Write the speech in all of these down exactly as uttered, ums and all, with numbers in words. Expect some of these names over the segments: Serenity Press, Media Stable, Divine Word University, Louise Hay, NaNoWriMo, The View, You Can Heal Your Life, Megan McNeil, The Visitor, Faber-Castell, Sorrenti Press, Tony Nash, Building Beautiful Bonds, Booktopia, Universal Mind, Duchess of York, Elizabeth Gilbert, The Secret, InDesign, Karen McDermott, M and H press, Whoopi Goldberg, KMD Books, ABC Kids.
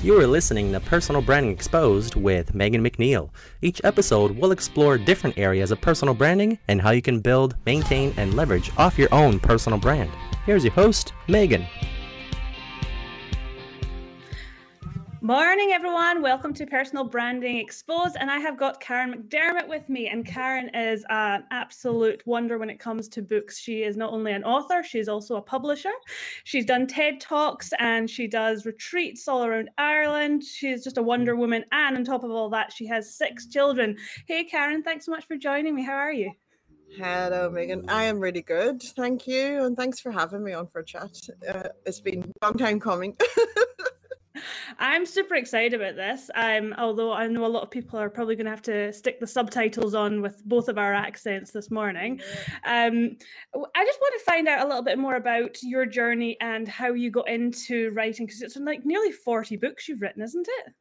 You are listening to Personal Branding Exposed with Megan McNeil. Each episode will explore different areas of personal branding and how you can build, maintain, and leverage off your own personal brand. Here's your host, Megan. Morning, everyone. Welcome to Personal Branding Exposed, and I have got Karen McDermott with me, and Karen is an absolute wonder when it comes to books. She is not only an author, she's also a publisher. She's done TED Talks, and she does retreats all around Ireland. She's just a wonder woman, and on top of all that, she has six children. Hey, Karen, thanks so much for joining me. How are you? Hello, Megan. I am really good, thank you, and thanks for having me on for a chat. Uh, it's been a long time coming. I'm super excited about this, um, although I know a lot of people are probably going to have to stick the subtitles on with both of our accents this morning. Um, I just want to find out a little bit more about your journey and how you got into writing, because it's like nearly forty books you've written, isn't it?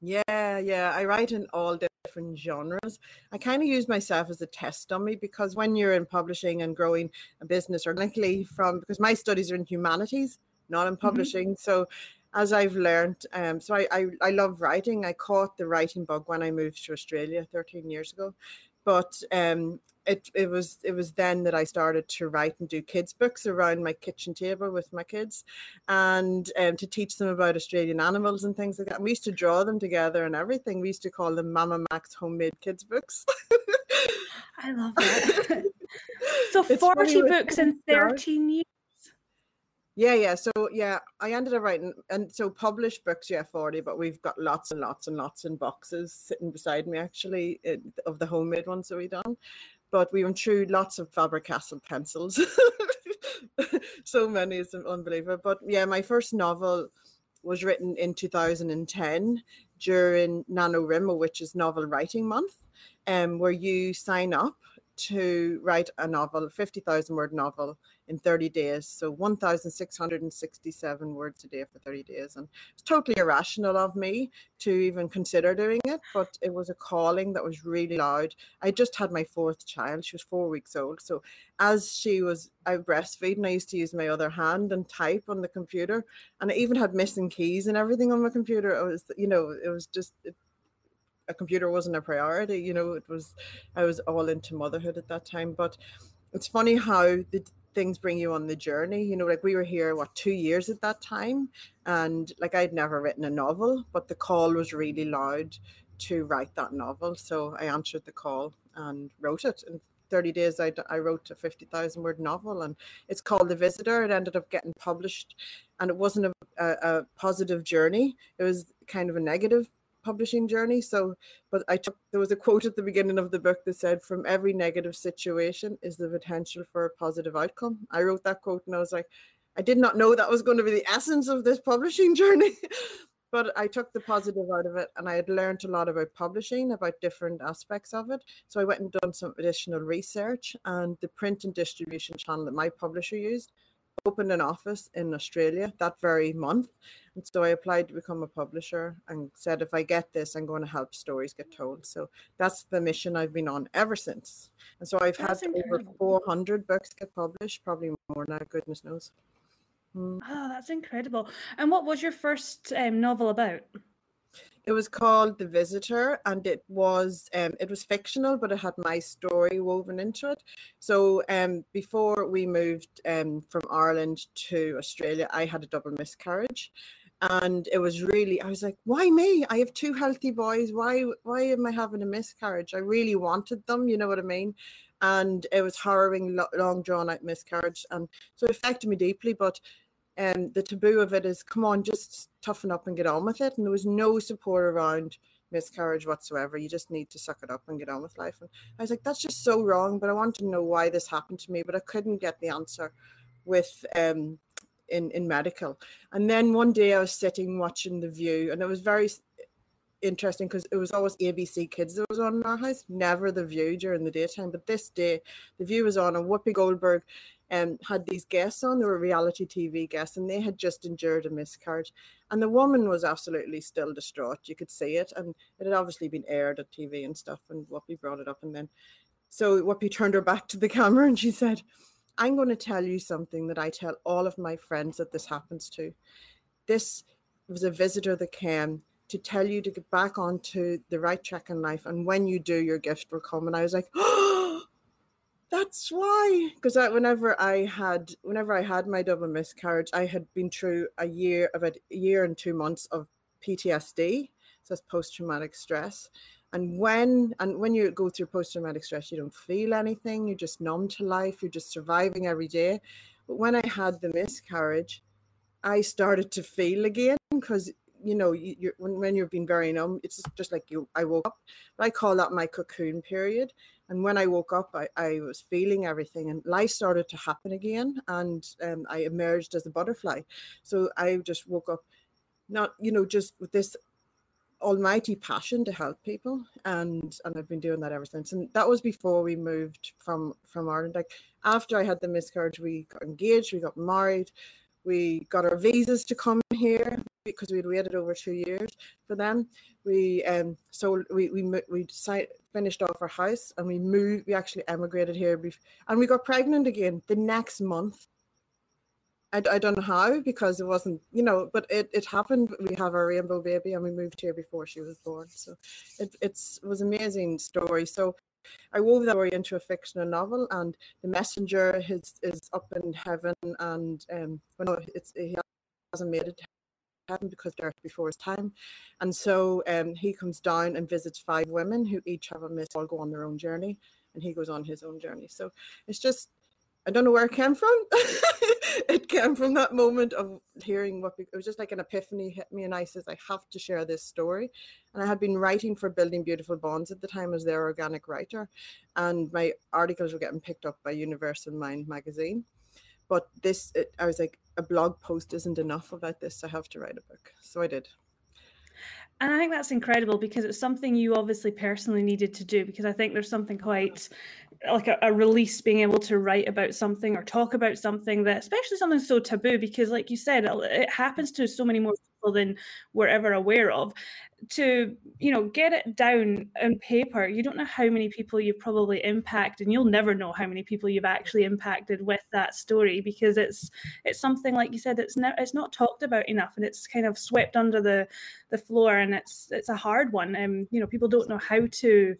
Yeah, yeah. I write in all different genres. I kind of use myself as a test dummy, because when you're in publishing and growing a business organically from, because my studies are in humanities, not in publishing, mm-hmm. so... As I've learned, um, so I, I, I love writing. I caught the writing bug when I moved to Australia thirteen years ago, but um, it it was it was then that I started to write and do kids' books around my kitchen table with my kids, and um, to teach them about Australian animals and things like that. And we used to draw them together and everything. We used to call them Mama Mac's homemade kids' books. I love that. So forty books in thirteen years. Yeah, yeah. So, yeah, I ended up writing, and so published books, yeah, forty, but we've got lots and lots and lots in boxes sitting beside me, actually, in, of the homemade ones that we've done. But we went through lots of Faber-Castell pencils. So many, it's unbelievable. But, yeah, my first novel was written in two thousand ten during NaNoWriMo, which is Novel Writing Month, um, where you sign up to write a novel, a fifty thousand word novel, in thirty days. So one thousand six hundred sixty-seven words a day for thirty days. And it's totally irrational of me to even consider doing it, but it was a calling that was really loud. I just had my fourth child. She was four weeks old. So as she was, I breastfeed, and I used to use my other hand and type on the computer. And I even had missing keys and everything on my computer. It was, you know, it was just, it, a computer wasn't a priority. You know, it was, I was all into motherhood at that time. But it's funny how the things bring you on the journey, you know, like we were here, what, two years at that time. And like, I'd never written a novel, but the call was really loud to write that novel. So I answered the call and wrote it. In thirty days, I, I wrote a fifty thousand word novel, and it's called The Visitor. It ended up getting published, and it wasn't a, a, a positive journey. It was kind of a negative publishing journey. So, but I took, there was a quote at the beginning of the book that said, "From every negative situation is the potential for a positive outcome." I wrote that quote, and I was like, I did not know that was going to be the essence of this publishing journey. But I took the positive out of it, and I had learned a lot about publishing, about different aspects of it. So I went and done some additional research, and the print and distribution channel that my publisher used opened an office in Australia that very month. And so I applied to become a publisher and said, if I get this, I'm going to help stories get told. So that's the mission I've been on ever since. And so I've that's had incredible. Over four hundred books get published, probably more now, goodness knows. Mm. Oh, that's incredible. And what was your first um, novel about? It was called The Visitor, and it was um, it was fictional, but it had my story woven into it. So um, before we moved um, from Ireland to Australia, I had a double miscarriage, and it was really, I was like, why me? I have two healthy boys. Why why am I having a miscarriage? I really wanted them, you know what I mean? And it was harrowing, long drawn out miscarriage, and so it affected me deeply, but Um, the taboo of it is, come on, just toughen up and get on with it. And there was no support around miscarriage whatsoever. You just need to suck it up and get on with life. And I was like, that's just so wrong. But I wanted to know why this happened to me, but I couldn't get the answer with um, in, in medical. And then one day I was sitting watching The View, and it was very interesting because it was always A B C Kids that was on in our house, never The View during the daytime. But this day, The View was on, and Whoopi Goldberg Um, had these guests on. They were reality T V guests, and they had just endured a miscarriage. And the woman was absolutely still distraught. You could see it, and it had obviously been aired at T V and stuff, and Whoopi brought it up. And then, so Whoopi turned her back to the camera, and she said, "I'm going to tell you something that I tell all of my friends that this happens to. This was a visitor that came to tell you to get back onto the right track in life. And when you do, your gift will come. And I was like, oh, that's why. Because I, whenever I had, whenever I had my double miscarriage, I had been through a year of a year and two months of P T S D. So that's post-traumatic stress. And when, and when you go through post-traumatic stress, you don't feel anything. You're just numb to life. You're just surviving every day. But when I had the miscarriage, I started to feel again, because, you know, you're, when, when you've been very numb, it's just like you. I woke up. I call that my cocoon period. And when I woke up, I, I was feeling everything, and life started to happen again. And um, I emerged as a butterfly. So I just woke up, not, you know, just with this almighty passion to help people. And and I've been doing that ever since. And that was before we moved from, from Ireland. Like, after I had the miscarriage, we got engaged, we got married, we got our visas to come here, because we'd waited over two years for them. We um so we we we decided, finished off our house, and we moved. We actually emigrated here, and we got pregnant again the next month. I, I don't know how, because it wasn't, you know, but it it happened. We have our rainbow baby, and we moved here before she was born. So it it's it was an amazing story. So I wove that story into a fictional novel, and the messenger is is up in heaven, and um, well, no, it's he hasn't made it to heaven because they're before his time, and so um, he comes down and visits five women who each have a miss, all go on their own journey, and he goes on his own journey. So it's just, I don't know where it came from. It came from that moment of hearing what, it was just like an epiphany hit me, and I says, I have to share this story. And I had been writing for Building Beautiful Bonds at the time as their organic writer, and my articles were getting picked up by Universal Mind magazine. But this, it, I was like, a blog post isn't enough about this. I have to write a book. So I did. And I think that's incredible, because it's something you obviously personally needed to do, because I think there's something quite like a, a release, being able to write about something or talk about something that, especially something so taboo, because like you said, it, it happens to so many more people than we're ever aware of. To, you know, get it down on paper, you don't know how many people you've probably impacted, and you'll never know how many people you've actually impacted with that story, because it's it's something, like you said, it's not, it's not talked about enough, and it's kind of swept under the the floor. And it's it's a hard one, and um, you know, people don't know how to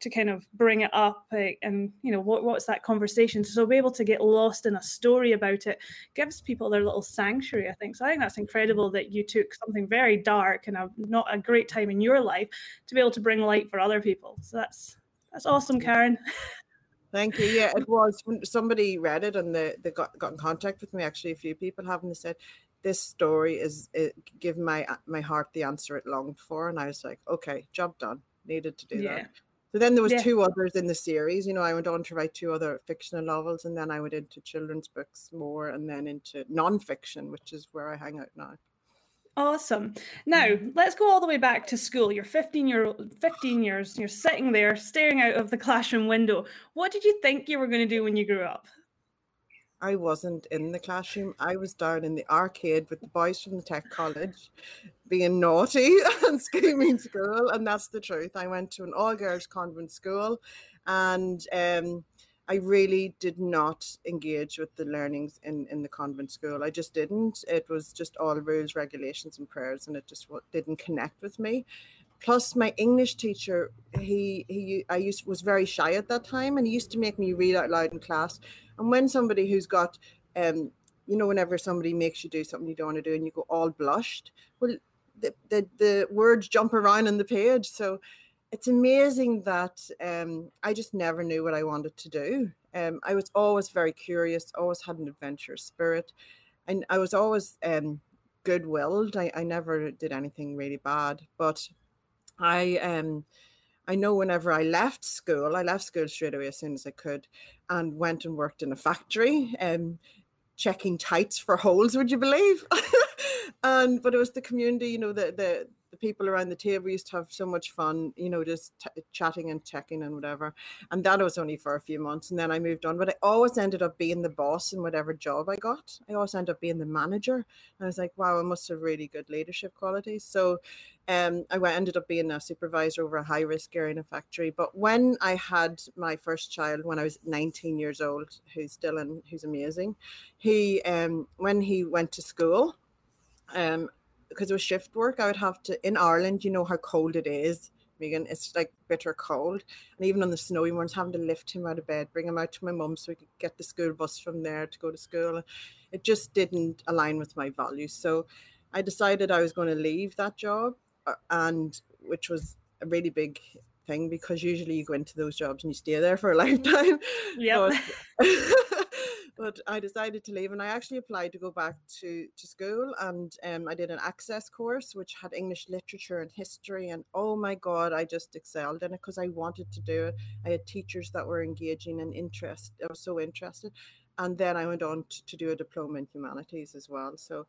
to kind of bring it up, uh, and you know, what what's that conversation. So be able to get lost in a story about it gives people their little sanctuary, I think. So I think that's incredible that you took something very dark and a, not a great time in your life to be able to bring light for other people. So that's that's awesome, Karen. Thank you. Yeah, it was. Somebody read it, and they, they got, got in contact with me. Actually, a few people have, and they said, this story is it, give my my heart the answer it longed for. And I was like, okay, job done. Needed to do yeah. that. So then there was yeah. two others in the series. You know, I went on to write two other fictional novels, and then I went into children's books more, and then into nonfiction, which is where I hang out now. Awesome. Now, let's go all the way back to school. You're fifteen year old, fifteen years, you're sitting there staring out of the classroom window. What did you think you were going to do when you grew up? I wasn't in the classroom. I was down in the arcade with the boys from the tech college being naughty and scheming school. And that's the truth. I went to an all-girls convent school, and um, I really did not engage with the learnings in, in the convent school. I just didn't. It was just all rules, regulations and prayers, and it just didn't connect with me. Plus, my English teacher, he he, I used was very shy at that time, and he used to make me read out loud in class. And when somebody who's got, um, you know, whenever somebody makes you do something you don't want to do, and you go all blushed, well, the the, the words jump around on the page. So it's amazing that um, I just never knew what I wanted to do. Um, I was always very curious, always had an adventurous spirit, and I was always um, good-willed. I, I never did anything really bad, but I um, I know whenever I left school, I left school straight away as soon as I could, and went and worked in a factory, um, checking tights for holes, would you believe? And but it was the community, you know, the, the, the people around the table used to have so much fun, you know, just t- chatting and checking and whatever. And that was only for a few months, and then I moved on. But I always ended up being the boss in whatever job I got. I always ended up being the manager. And I was like, wow, I must have really good leadership qualities. So um, I went, ended up being a supervisor over a high-risk area in a factory. But when I had my first child, when I was nineteen years old, who's Dylan, who's amazing, he um, when he went to school, Um, because it was shift work, I would have to, in Ireland, you know how cold it is, Megan, it's like bitter cold. And even on the snowy ones, having to lift him out of bed, bring him out to my mum so we could get the school bus from there to go to school. It just didn't align with my values. So I decided I was going to leave that job, and which was a really big thing, because usually you go into those jobs and you stay there for a lifetime. Yeah. But, but I decided to leave, and I actually applied to go back to, to school, and um, I did an access course which had English literature and history, and oh my God, I just excelled in it because I wanted to do it. I had teachers that were engaging and interest. I was so interested. And then I went on to, to do a diploma in humanities as well. So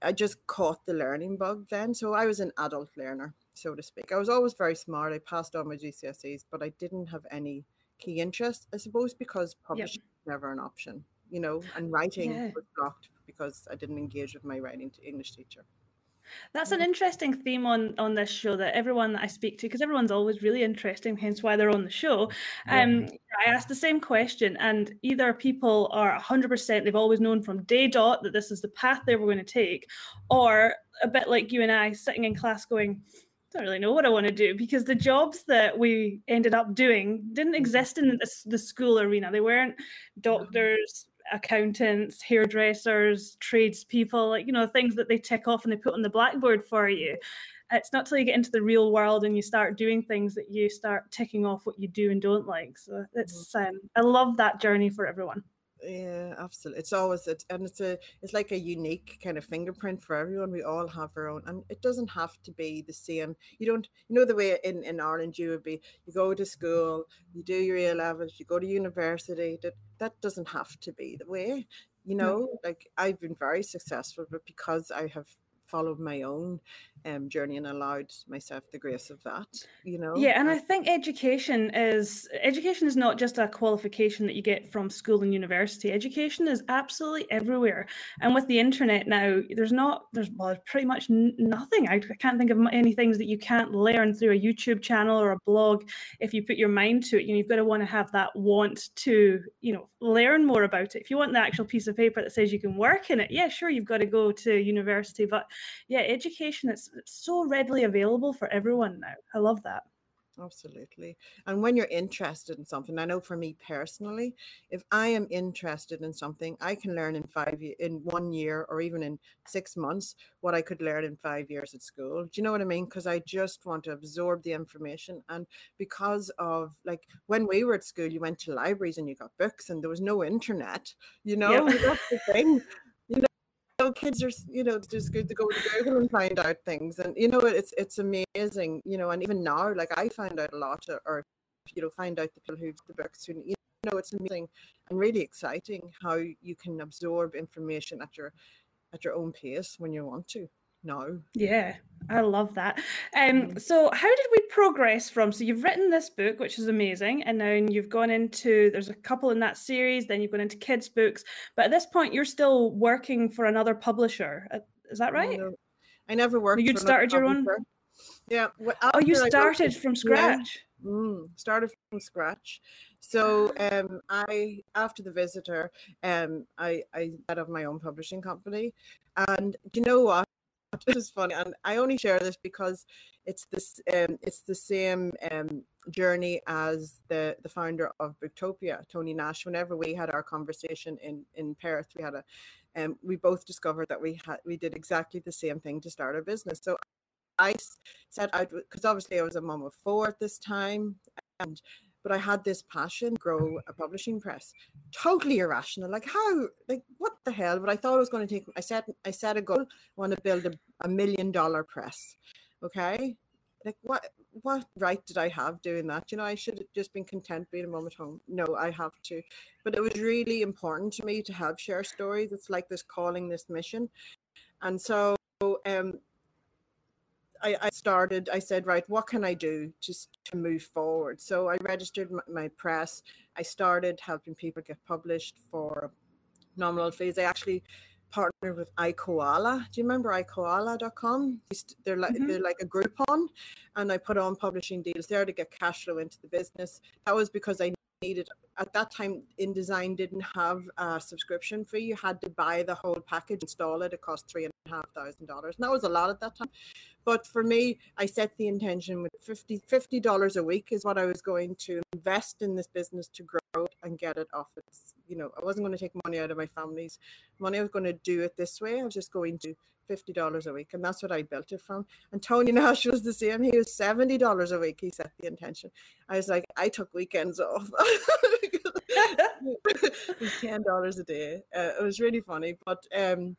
I just caught the learning bug then. So I was an adult learner, so to speak. I was always very smart. I passed all my G C S Es, but I didn't have any key interest, I suppose, because publishing yep. was never an option, you know, and writing yeah. was blocked because I didn't engage with my writing to English teacher. That's an interesting theme on, on this show that everyone that I speak to, because everyone's always really interesting, hence why they're on the show. Um, yeah. I asked the same question, and either people are one hundred percent, they've always known from day dot that this is the path they were going to take, or a bit like you and I sitting in class going, I don't really know what I want to do, because the jobs that we ended up doing didn't exist in the, the school arena. They weren't doctors, accountants, hairdressers, tradespeople, like, you know, things that they tick off and they put on the blackboard for you. It's not till you get into the real world and you start doing things that you start ticking off what you do and don't like. So it's um, I love that journey for everyone. Yeah, absolutely. It's always it, and it's a it's like a unique kind of fingerprint for everyone. We all have our own, and it doesn't have to be the same. You don't, you know, the way in, in Ireland you would be, you go to school, you do your A levels, you go to university. That that doesn't have to be the way, you know. No. Like I've been very successful, but because I have followed my own um, journey and allowed myself the grace of that, you know. Yeah, and I think education is education is not just a qualification that you get from school and university. Education is absolutely everywhere, and with the internet now, there's not there's well, pretty much nothing. I can't think of any things that you can't learn through a YouTube channel or a blog if you put your mind to it. You know, you've got to want to have that want to, you know, learn more about it. If you want the actual piece of paper that says you can work in it, yeah, sure, you've got to go to university, but yeah, education, it's, it's so readily available for everyone now. I love that. Absolutely. And when you're interested in something, I know for me personally, if I am interested in something, I can learn in five years, in one year, or even in six months, what I could learn in five years at school. Do you know what I mean? Because I just want to absorb the information. And because of, like, when we were at school, you went to libraries and you got books, and there was no internet, you know, yeah. That's the thing. So kids are, you know, just good to go to Google and find out things, and you know, it's it's amazing, you know. And even now, like I find out a lot, or, or you know, find out the people who've the books, who, you know, it's amazing and really exciting how you can absorb information at your at your own pace when you want to. No. Yeah, I love that. Um, so how did we progress from, so you've written this book, which is amazing, and now you've gone into, there's a couple in that series, then you've gone into kids' books, but at this point you're still working for another publisher. Is that right? No, I never worked You'd for started your publisher. own? Yeah. Well, oh, you started worked, from scratch? Yeah, mm, started from scratch. So um, I, after The Visitor, um, I, I set up my own publishing company, and you know what? This is funny, and I only share this because it's this um it's the same um journey as the the founder of Booktopia, Tony Nash. Whenever we had our conversation in in Perth, we had a um we both discovered that we had we did exactly the same thing to start our business. So I set out, because obviously I was a mom of four at this time, and but I had this passion, grow a publishing press, totally irrational. Like how, like what the hell? But I thought it was going to take, I set, I set a goal, I want to build a, a million dollar press. Okay. Like what, what right did I have doing that? You know, I should have just been content being a mom at home. No, I have to, but it was really important to me to have share stories. It's like this calling, this mission. And so, um, I, I started, I said, right, what can I do just to move forward? So I registered my, my press. I started helping people get published for nominal fees. I actually partnered with iKoala. Do you remember i koala dot com? They're like, mm-hmm. they're like a Groupon. And I put on publishing deals there to get cash flow into the business. That was because I needed at that time, InDesign didn't have a subscription fee. You had to buy the whole package, install it. It cost three and a half thousand dollars. And that was a lot at that time. But for me, I set the intention with fifty dollars a week is what I was going to invest in this business to grow it and get it off its, you know, I wasn't going to take money out of my family's money. I was going to do it this way. I was just going to fifty dollars a week. And that's what I built it from. And Tony Nash was the same. He was seventy dollars a week. He set the intention. I was like, I took weekends off. It was ten dollars a day. Uh, it was really funny. But um,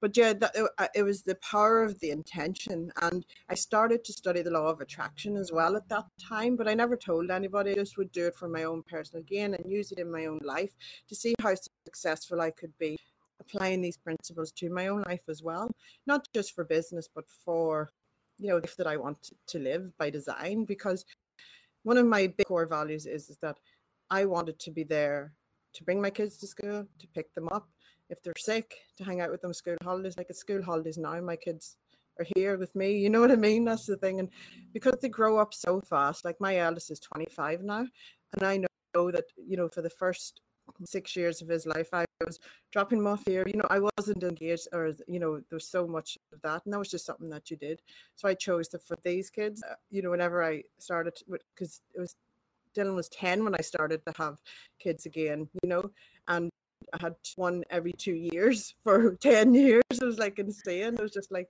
but yeah, that, it, it was the power of the intention. And I started to study the law of attraction as well at that time. But I never told anybody. I just would do it for my own personal gain and use it in my own life to see how successful I could be, applying these principles to my own life as well, not just for business, but for, you know, the life that I want to live by design. Because one of my big core values is, is that I wanted to be there to bring my kids to school, to pick them up if they're sick, to hang out with them school holidays. Like at school holidays now, my kids are here with me. You know what I mean? That's the thing. And because they grow up so fast, like my eldest is twenty-five now, and I know that, you know, for the first six years of his life, I was dropping him off here. You know, I wasn't engaged, or, you know, there was so much of that, and that was just something that you did. So I chose that for these kids. Uh, you know, whenever I started, because it was Dylan was ten when I started to have kids again. You know, and I had one every two years for ten years. It was like insane. It was just like,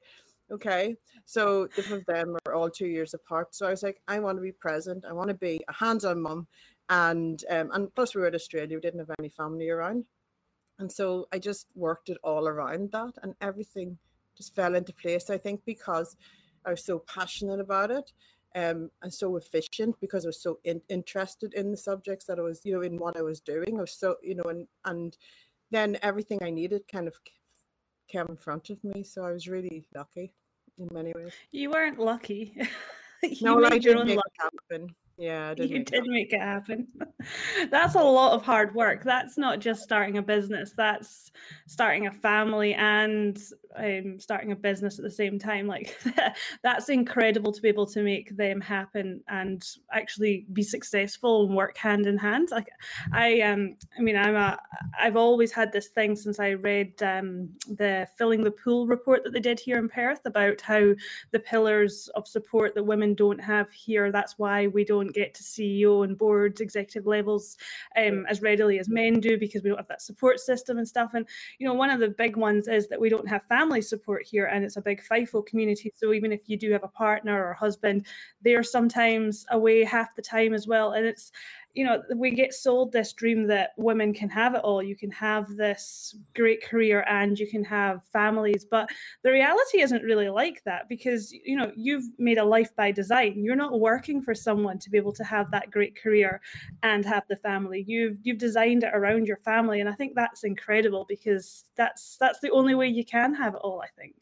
okay, so both of them are all two years apart. So I was like, I want to be present. I want to be a hands-on mum. And um, and plus we were in Australia, we didn't have any family around. And so I just worked it all around that, and everything just fell into place, I think, because I was so passionate about it um, and so efficient, because I was so in- interested in the subjects that I was, you know, in what I was doing. I was so, you know, and, and then everything I needed kind of came in front of me. So I was really lucky in many ways. You weren't lucky. you no, I didn't make luck. it happen. Yeah, I did you make did it make it happen. That's a lot of hard work. That's not just starting a business. That's starting a family and um, starting a business at the same time. Like that's incredible to be able to make them happen and actually be successful and work hand in hand. Like I, um, I mean, I'm a. I've always had this thing since I read um, the Filling the Pool report that they did here in Perth about how the pillars of support that women don't have here. That's why we don't get to C E O and boards, executive levels um, as readily as men do, because we don't have that support system and stuff. And, you know, one of the big ones is that we don't have family support here, and it's a big FIFO community. So even if you do have a partner or husband, they're sometimes away half the time as well. And it's, you know, we get sold this dream that women can have it all. You can have this great career and you can have families. But the reality isn't really like that, because, you know, you've made a life by design. You're not working for someone to be able to have that great career and have the family. You've you've designed it around your family. And I think that's incredible, because that's that's the only way you can have it all, I think.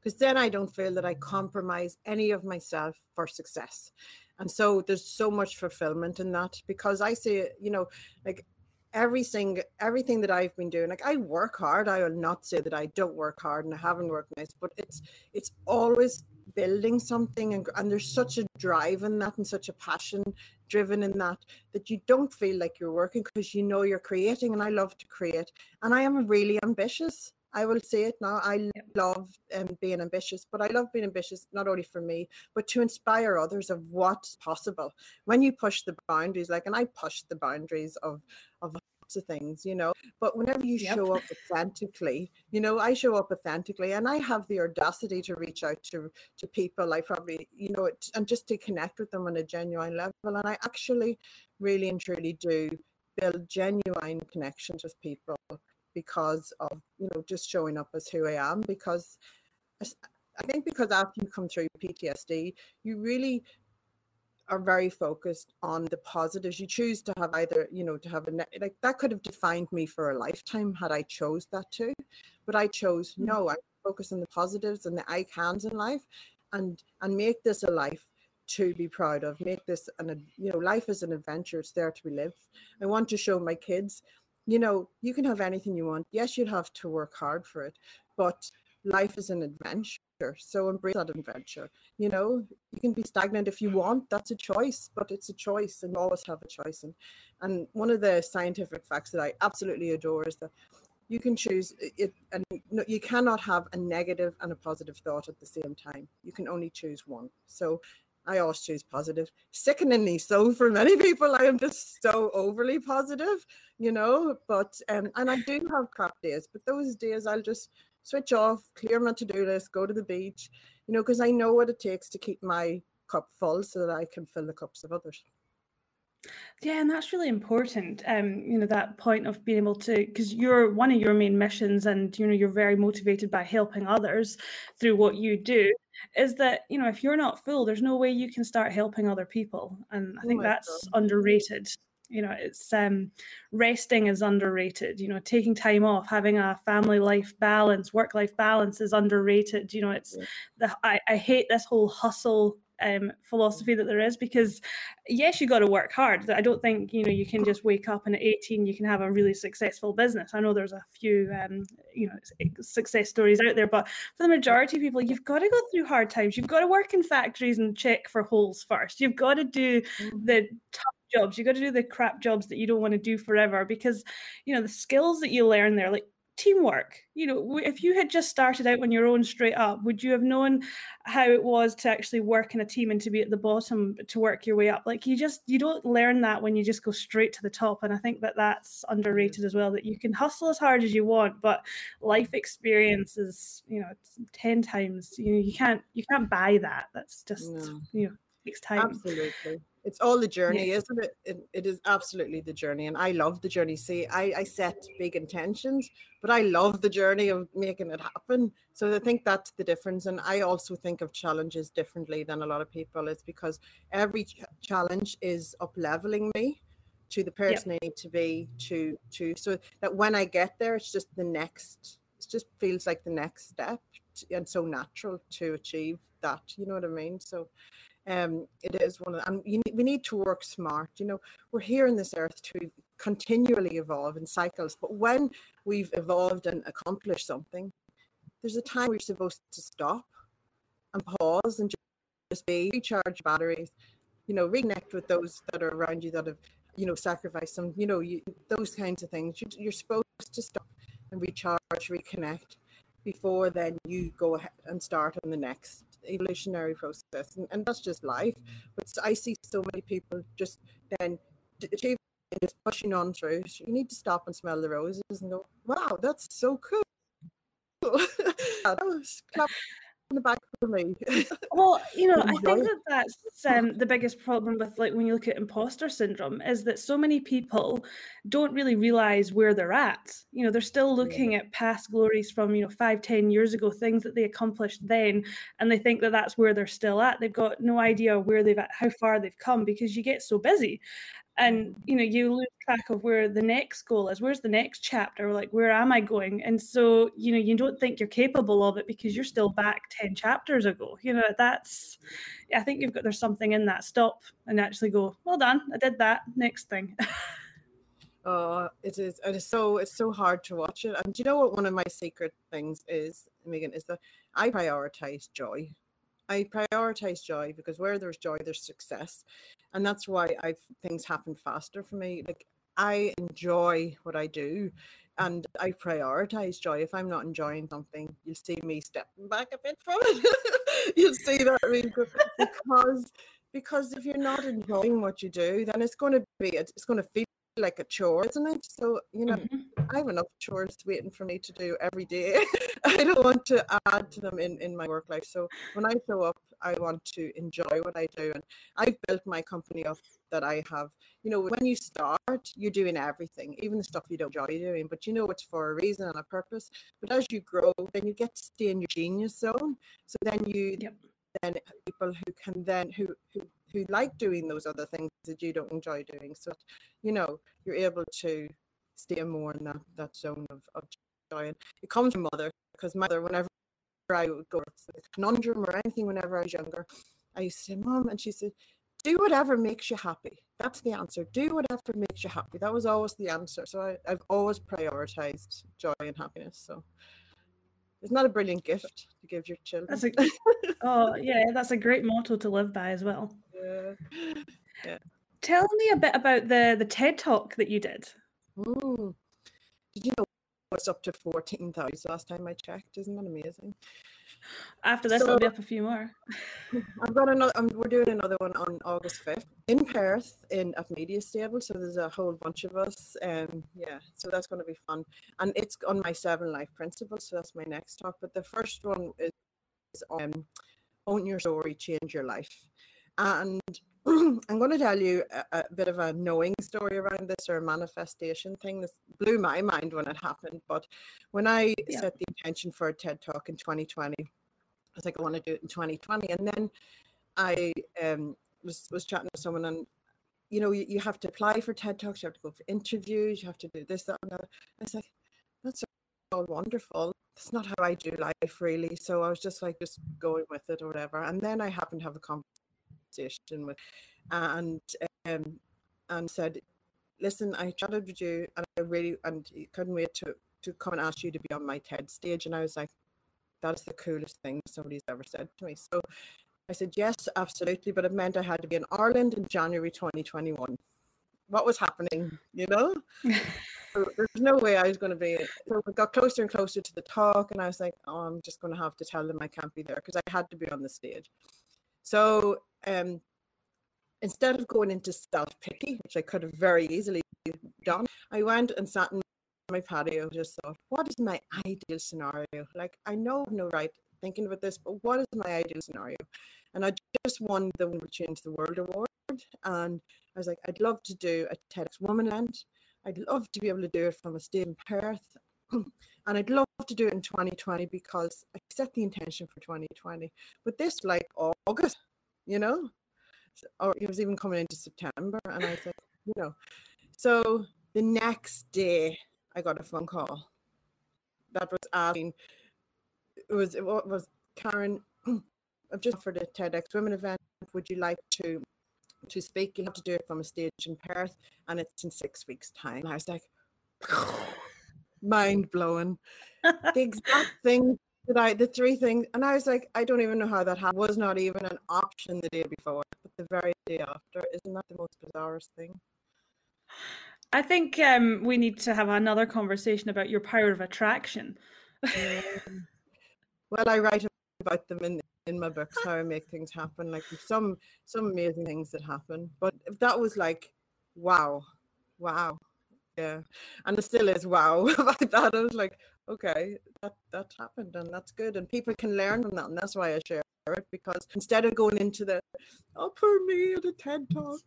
Because then I don't feel that I compromise any of myself for success. And so there's so much fulfillment in that, because I say, you know, like everything, everything that I've been doing, like I work hard. I will not say that I don't work hard and I haven't worked nice, but it's it's always building something. And, and there's such a drive in that and such a passion driven in that, that you don't feel like you're working, because you know you're creating. And I love to create, and I am really ambitious. I will say it now. I love um, being ambitious, but I love being ambitious not only for me, but to inspire others of what's possible. When you push the boundaries, like, and I pushed the boundaries of of lots of things, you know, but whenever you yep. show up authentically, you know, I show up authentically, and I have the audacity to reach out to, to people I probably, you know, and just to connect with them on a genuine level. And I actually really and truly do build genuine connections with people, because of, you know, just showing up as who I am. Because I think because after you come through P T S D, you really are very focused on the positives. You choose to have either, you know, to have a, like that could have defined me for a lifetime had I chose that too. But I chose, no, I focus on the positives and the I cans in life, and, and make this a life to be proud of. Make this, an, you know, life is an adventure. It's there to be lived. I want to show my kids, you know, you can have anything you want. Yes, you'd have to work hard for it, but life is an adventure. So embrace that adventure. You know, you can be stagnant if you want. That's a choice, but it's a choice, and you always have a choice. And, and one of the scientific facts that I absolutely adore is that you can choose it, and no, you cannot have a negative and a positive thought at the same time. You can only choose one. So I always choose positive. Sickeningly so for many people, I am just so overly positive, you know, but, um, and I do have crap days, but those days I'll just switch off, clear my to-do list, go to the beach, you know, because I know what it takes to keep my cup full so that I can fill the cups of others. Yeah, and that's really important, um, you know, that point of being able to, because you're one of your main missions, and, you know, you're very motivated by helping others through what you do, is that, you know, if you're not full, there's no way you can start helping other people. And I think oh that's God. underrated. You know, it's um, resting is underrated, you know, taking time off, having a family life balance, work life balance is underrated. You know, it's yeah. the I, I hate this whole hustle Um, philosophy that there is, because yes, you got to work hard. I don't think, you know, you can just wake up and at eighteen you can have a really successful business. I know there's a few um, you know, success stories out there, but for the majority of people, you've got to go through hard times. You've got to work in factories and check for holes first. You've got to do the tough jobs. You've got to do the crap jobs that you don't want to do forever, because, you know, the skills that you learn there, like teamwork. You know, if you had just started out on your own straight up, would you have known how it was to actually work in a team and to be at the bottom, to work your way up? Like, you just, you don't learn that when you just go straight to the top. And I think that that's underrated as well, that you can hustle as hard as you want, but life experience is, you know, it's ten times, you know, you can't, you can't buy that. That's just, no. you know, takes time. Absolutely. It's all the journey, yes. isn't it? it? It is absolutely the journey. And I love the journey. See, I, I set big intentions, but I love the journey of making it happen. So I think that's the difference. And I also think of challenges differently than a lot of people. It's because every ch- challenge is up-leveling me to the person yep. I need to be, to, to, so that when I get there, it's just the next, it just feels like the next step, and so natural to achieve that. You know what I mean? So Um, it is one of the, and you need, we need to work smart. You know, we're here on this earth to continually evolve in cycles. But when we've evolved and accomplished something, there's a time we're supposed to stop and pause and just, just be, recharge batteries, you know, reconnect with those that are around you that have, you know, sacrificed some, you know, you, those kinds of things. You're, you're supposed to stop and recharge, reconnect before then you go ahead and start on the next evolutionary process, and, and that's just life. But I see so many people just then achieving, just pushing on through. So you need to stop and smell the roses and go, wow, that's so cool. That was clap on the back for me. Well, you know, I think that that's um, the biggest problem with, like, when you look at imposter syndrome, is that so many people don't really realize where they're at. You know, they're still looking yeah. at past glories from, you know, five, ten years ago, things that they accomplished then, and they think that that's where they're still at. They've got no idea where they've at, how far they've come, because you get so busy. And, you know, you lose track of where the next goal is. Where's the next chapter? Like, where am I going? And so, you know, you don't think you're capable of it because you're still back ten chapters ago. You know, that's, I think you've got, there's something in that. Stop and actually go, well done, I did that. Next thing. Oh, it is. It is so, it's so hard to watch it. And do you know what one of my secret things is, Megan, is that I prioritize joy. I prioritize joy, because where there's joy, there's success. And that's why I things happen faster for me. Like, I enjoy what I do, and I prioritize joy. If I'm not enjoying something, you'll see me stepping back a bit from it. You'll see that, I mean, because because if you're not enjoying what you do, then it's going to be it's going to feel like a chore, isn't it? So, you know, mm-hmm. I have enough chores waiting for me to do every day. I don't want to add to them in, in my work life. So when I show up, I want to enjoy what I do. And I've built my company up that I have. You know, when you start, you're doing everything, even the stuff you don't enjoy doing, but you know it's for a reason and a purpose. But as you grow, then you get to stay in your genius zone. So then you yep. then people who can then who who who like doing those other things that you don't enjoy doing. So, you know, you're able to stay more in that, that zone of, of joy. And it comes from mother, because mother, whenever I would go to the conundrum or anything, whenever I was younger, I used to say, Mom, and she said, do whatever makes you happy. That's the answer. Do whatever makes you happy. That was always the answer. So I, I've always prioritized joy and happiness. So Isn't that a brilliant gift to give your children? That's a, oh, yeah, that's a great motto to live by as well. Yeah. Yeah. Tell me a bit about the, the TED Talk that you did. Ooh. Did you know it's up to fourteen thousand last time I checked? Isn't that amazing? After this, so, I'll be up a few more. I've got another. Um, we're doing another one on August fifth in Perth in at Media Stable. So there's a whole bunch of us, and um, yeah, so that's going to be fun. And it's on my seven life principles. So that's my next talk. But the first one is on own your story, change your life. And I'm going to tell you a, a bit of a knowing story around this, or a manifestation thing. This blew my mind when it happened. But when I yeah. set the intention for a TED Talk in twenty twenty, I was like, I want to do it in twenty twenty. And then I um, was, was chatting with someone, and, you know, you, you have to apply for TED Talks, you have to go for interviews, you have to do this, that, and that. I was like, that's all wonderful. That's not how I do life, really. So I was just like, just going with it or whatever. And then I happened to have a conversation with and um and said, listen, I chatted with you and I really and couldn't wait to to come and ask you to be on my TED stage. And I was like, that is the coolest thing somebody's ever said to me. So I said yes, absolutely, but it meant I had to be in Ireland in January twenty twenty-one. What was happening, you know? So there's no way I was going to be. So we got closer and closer to the talk, and I was like, oh, I'm just going to have to tell them I can't be there because I had to be on the stage. So um, instead of going into self-pity, which I could have very easily done, I went and sat in my patio and just thought, what is my ideal scenario? Like, I know I've no right thinking about this, but what is my ideal scenario? And I just won the One Will Change the World award. And I was like, I'd love to do a TEDxWomen event. I'd love to be able to do it from a stage in Perth. And I'd love to do it in twenty twenty because I set the intention for twenty twenty. But this, like, August, you know, or it was even coming into September. And I said, you know, so the next day I got a phone call that was asking, it was, it was Karen, I've just offered a TEDxWomen event. Would you like to, to speak? You'll have to do it from a stage in Perth, and it's in six weeks' time. And I was like, mind blowing. The exact thing that I, the three things, and I was like, I don't even know how that happened. It was not even an option the day before, but the very day after. Isn't that the most bizarrest thing? I think um, we need to have another conversation about your power of attraction. Um, well, I write about them in in my books, how I make things happen. Like some some amazing things that happen, but that was like, wow, wow. Yeah, and it still is wow about that. I was like, okay, that, that happened, and that's good, and people can learn from that, and that's why I share it, because instead of going into the, oh, poor me at a TED Talk,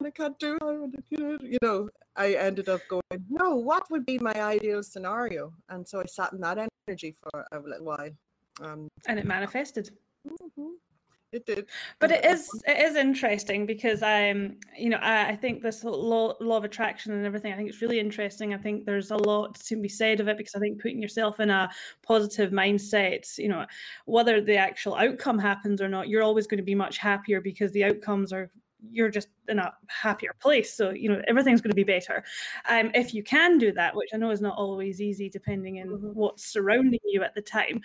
and I can't do it, you know, I ended up going, no, what would be my ideal scenario? And so I sat in that energy for a little while. Um, and it manifested. Mm-hmm. It did. But it is it is interesting because I'm, you know, I, I think this law, law of attraction and everything, I think it's really interesting. I think there's a lot to be said of it, because I think putting yourself in a positive mindset, you know, whether the actual outcome happens or not, you're always going to be much happier because the outcomes are, you're just in a happier place. So, you know, everything's going to be better. Um, if you can do that, which I know is not always easy depending on mm-hmm. what's surrounding you at the time.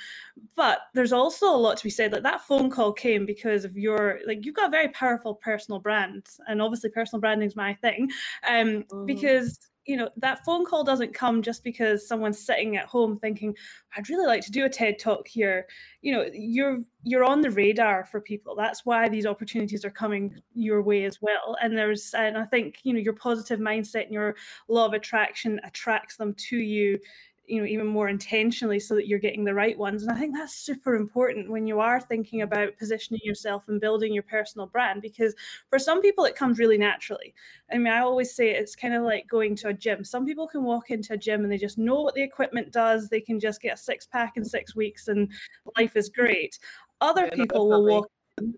But there's also a lot to be said. Like, that phone call came because of your, like, you've got a very powerful personal brand. And obviously personal branding is my thing. Um, mm. Because, you know, that phone call doesn't come just because someone's sitting at home thinking, I'd really like to do a TED Talk here. You know, you're you're on the radar for people. That's why these opportunities are coming your way as well. And there's, and I think, you know, your positive mindset and your law of attraction attracts them to you, you know, even more intentionally, so that you're getting the right ones. And I think that's super important when you are thinking about positioning yourself and building your personal brand, because for some people it comes really naturally. I mean, I always say it's kind of like going to a gym. Some people can walk into a gym and they just know what the equipment does. They can just get a six pack in six weeks and life is great. Other yeah, people will walk in.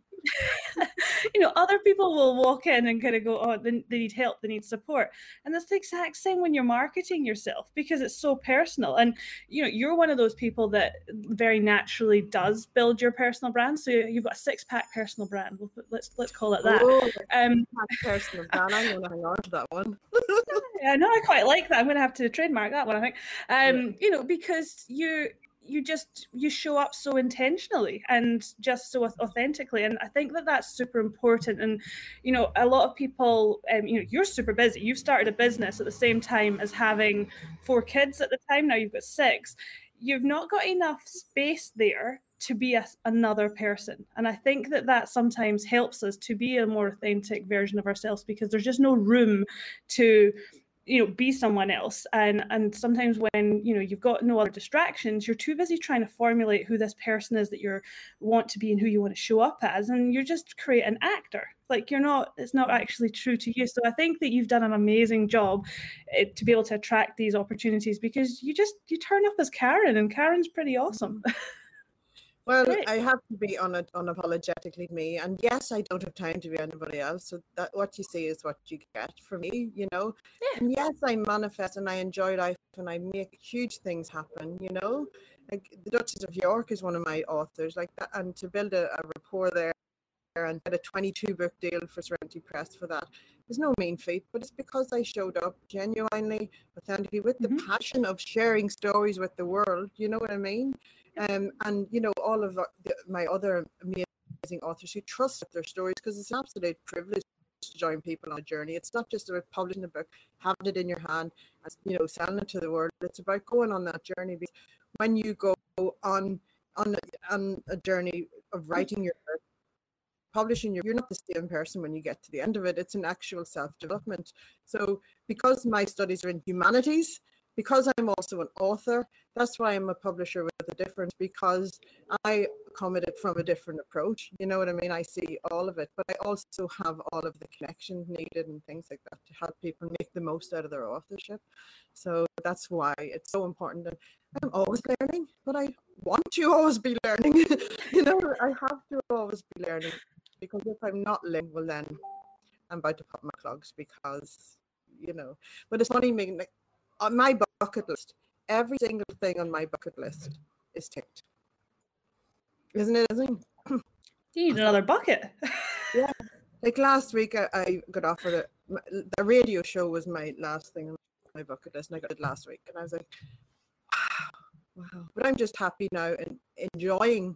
You know, other people will walk in and kind of go, oh, they, they need help, they need support. And that's the exact same when you're marketing yourself, because it's so personal. And, you know, you're one of those people that very naturally does build your personal brand. So you've got a six pack personal brand. We'll put, let's let's call it that. Oh, um, personal brand. I'm going to hang on to that one. Yeah, no, I quite like that. I'm going to have to trademark that one, I think. Um, yeah. You know, because you... you just, you show up so intentionally and just so authentically. And I think that that's super important. And, you know, a lot of people, um, you know, you're super busy. You've started a business at the same time as having four kids at the time. Now you've got six. You've not got enough space there to be a, another person. And I think that that sometimes helps us to be a more authentic version of ourselves, because there's just no room to, you know, be someone else. And and sometimes when, you know, you've got no other distractions, you're too busy trying to formulate who this person is that you want to be and who you want to show up as. And you're just create an actor. Like, you're not, it's not actually true to you. So I think that you've done an amazing job uh, to be able to attract these opportunities, because you just, you turn up as Karen, and Karen's pretty awesome. Well, great. I have to be un- unapologetically me. And yes, I don't have time to be anybody else. So that what you see is what you get from me, you know. Yeah. And yes, I manifest and I enjoy life and I make huge things happen, you know. Like the Duchess of York is one of my authors, like that. And to build a, a rapport there and get a twenty-two book deal for Sorrenti Press for that, there's no mean feat, but it's because I showed up genuinely, authentically, with the mm-hmm. passion of sharing stories with the world, you know what I mean? Um, and, you know, all of the, my other amazing authors who trust their stories, because it's an absolute privilege to join people on a journey. It's not just about publishing a book, having it in your hand, and, you know, selling it to the world. It's about going on that journey. Because when you go on, on, on a journey of writing your book, publishing, your, you're not the same person when you get to the end of it. It's an actual self-development. So because my studies are in humanities, because I'm also an author, that's why I'm a publisher with a difference, because I come at it from a different approach. You know what I mean? I see all of it, but I also have all of the connections needed and things like that to help people make the most out of their authorship. So that's why it's so important. And I'm always learning, but I want to always be learning. You know, I have to always be learning, because if I'm not learning, well then I'm about to pop my clogs, because, you know. But it's funny, Megan, like, on my bucket list, every single thing on my bucket list is ticked. Isn't it? Isn't it? You need another bucket. Yeah. Like last week, I, I got offered a, the radio show was my last thing on my bucket list, and I got it last week, and I was like, wow, wow. But I'm just happy now and enjoying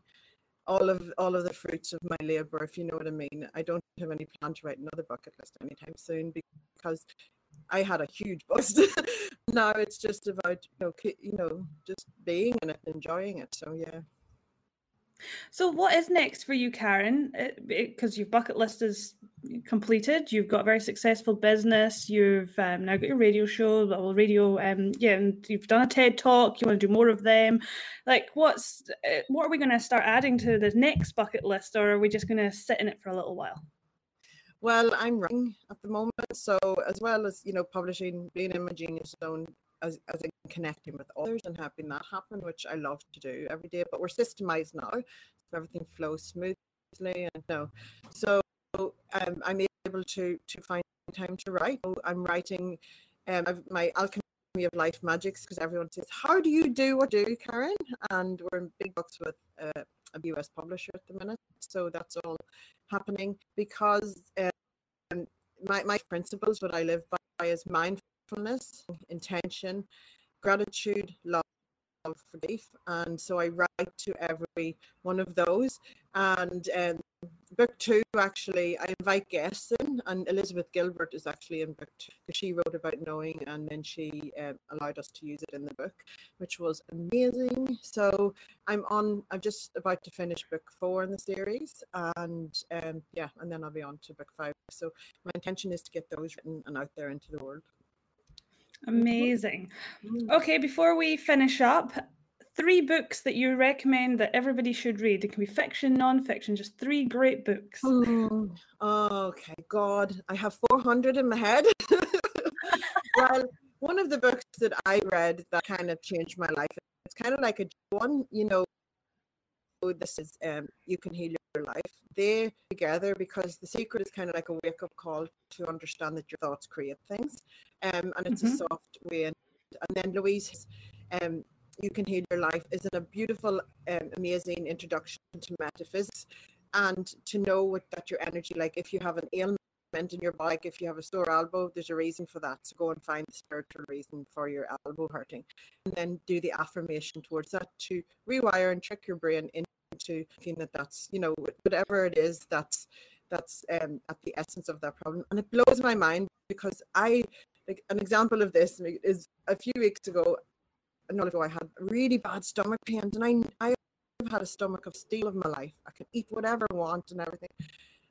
all of all of the fruits of my labor, if you know what I mean. I don't have any plan to write another bucket list anytime soon, because I had a huge bust. Now it's just about, you know, you know, just being in it, enjoying it. So yeah. So what is next for you, Karen? Because your bucket list is completed. You've got a very successful business. You've um, now got your radio show, well, radio, um, yeah, and you've done a TED Talk. You want to do more of them. Like, what's what are we going to start adding to the next bucket list, or are we just going to sit in it for a little while? Well, I'm writing at the moment, so as well as, you know, publishing, being in my genius zone, as as in connecting with others and having that happen, which I love to do every day. But we're systemized now, so everything flows smoothly, and no, so um, I'm able to to find time to write. So I'm writing um, I've, my alchemy of life magics, because everyone says, "How do you do what you do, Karen?" And we're in big bucks with Uh, a U S publisher at the minute, so that's all happening, because um, my, my principles, what I live by, is mindfulness, intention, gratitude, love, forgive, and so I write to every one of those. And um, book two, actually, I invite guests in, and Elizabeth Gilbert is actually in book two, because she wrote about knowing, and then she um, allowed us to use it in the book, which was amazing. So I'm on, I'm just about to finish book four in the series, and um, yeah, and then I'll be on to book five. So my intention is to get those written and out there into the world. Amazing. Okay, before we finish up, three books that you recommend that everybody should read. It can be fiction, non-fiction, just three great books. Oh, okay, God, I have four hundred in my head. Well, one of the books that I read that kind of changed my life, it's kind of like a one, you know, this is um, You Can Heal Your Life. They together, because The Secret is kind of like a wake-up call to understand that your thoughts create things, um, and it's mm-hmm. a soft way. And then Louise, um, You Can Heal Your Life is a beautiful, um, amazing introduction to metaphysics, and to know what, that your energy, like if you have an ailment in your bike, if you have a sore elbow, there's a reason for that. So go and find the spiritual reason for your elbow hurting, and then do the affirmation towards that to rewire and trick your brain into thinking that that's, you know, whatever it is that's that's um, at the essence of that problem. And it blows my mind, because I like an example of this is a few weeks ago, not ago, I had really bad stomach pains, and I I had a stomach of steel of my life. I could eat whatever I want and everything.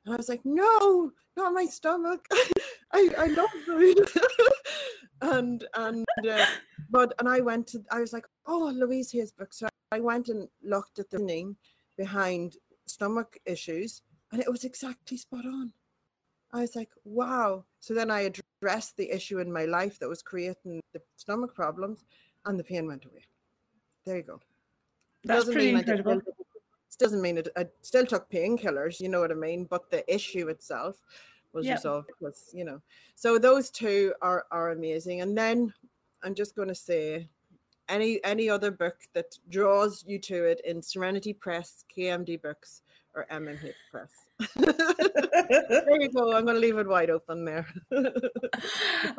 And I was like, no, not my stomach. I, I love food. and and uh, but and I went to I was like, oh, Louise Hay's book. So I went and looked at the meaning behind stomach issues, and it was exactly spot on. I was like, wow. So then I addressed the issue in my life that was creating the stomach problems, and the pain went away. There you go. That's doesn't pretty mean incredible. I didn't, it doesn't mean it, I still took painkillers, you know what I mean? But the issue itself was yep. resolved because, you know. So those two are, are amazing. And then I'm just going to say any any other book that draws you to it in Serenity Press, K M D Books, or M and H press. There you go. I'm going to leave it wide open there.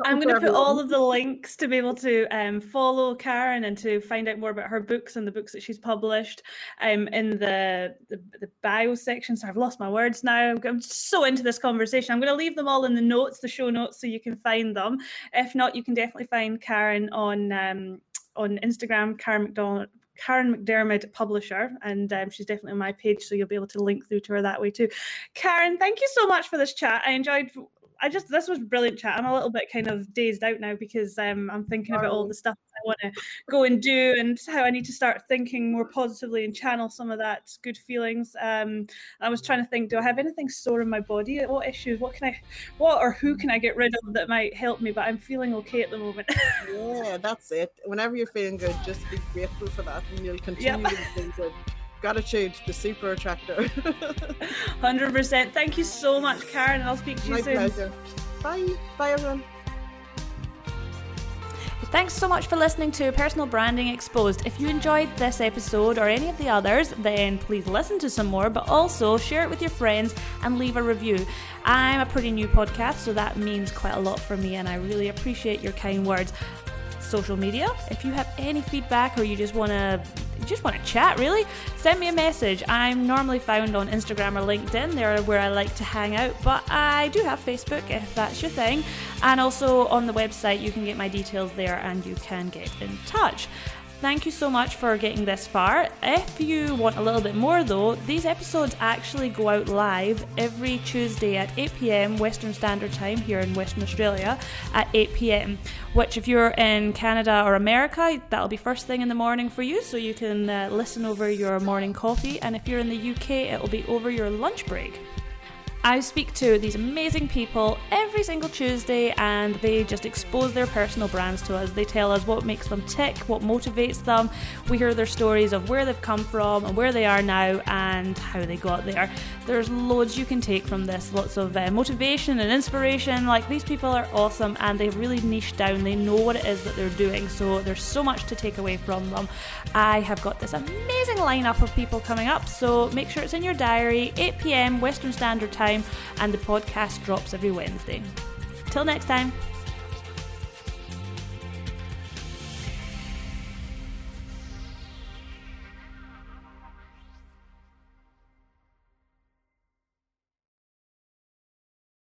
I'm going to put all of the links to be able to um, follow Karen and to find out more about her books and the books that she's published um, in the, the the bio section. So I've lost my words now. I'm so into this conversation. I'm going to leave them all in the notes, the show notes, so you can find them. If not, you can definitely find Karen on um, on Instagram, Karen McDonald. Karen McDermott, publisher, and um, she's definitely on my page, so you'll be able to link through to her that way too. Karen, thank you so much for this chat. I enjoyed, I just, this was brilliant chat. I'm a little bit kind of dazed out now because um, I'm thinking about all the stuff I want to go and do and how I need to start thinking more positively and channel some of that good feelings. Um, I was trying to think, do I have anything sore in my body? What issues? What can I, what or who can I get rid of that might help me? But I'm feeling okay at the moment. Yeah, that's it. Whenever you're feeling good, just be grateful for that, and you'll continue yep. to feel good. Gratitude, the super attractor. one hundred percent. Thank you so much, Karen. I'll speak to you My soon. My pleasure. Bye. Bye, everyone. Thanks so much for listening to Personal Branding Exposed. If you enjoyed this episode or any of the others, then please listen to some more, but also share it with your friends and leave a review. I'm a pretty new podcast, so that means quite a lot for me, and I really appreciate your kind words. Social media, if you have any feedback or you just want to just want to chat, really, send me a message. I'm normally found on Instagram or LinkedIn. They're where I like to hang out, but I do have Facebook if that's your thing, and also on the website you can get my details there and you can get in touch. Thank you so much for getting this far. If you want a little bit more though, these episodes actually go out live every Tuesday at eight p.m. Western Standard Time here in Western Australia at eight p.m. which if you're in Canada or America, that'll be first thing in the morning for you, so you can uh, listen over your morning coffee, and if you're in the U K, it'll be over your lunch break. I speak to these amazing people every single Tuesday, and they just expose their personal brands to us. They tell us what makes them tick, what motivates them. We hear their stories of where they've come from and where they are now and how they got there. There's loads you can take from this, lots of uh, motivation and inspiration. Like, these people are awesome and they've really niched down. They know what it is that they're doing, so there's so much to take away from them. I have got this amazing lineup of people coming up, so make sure it's in your diary, eight p.m. Western Standard Time, and the podcast drops every Wednesday. Till next time.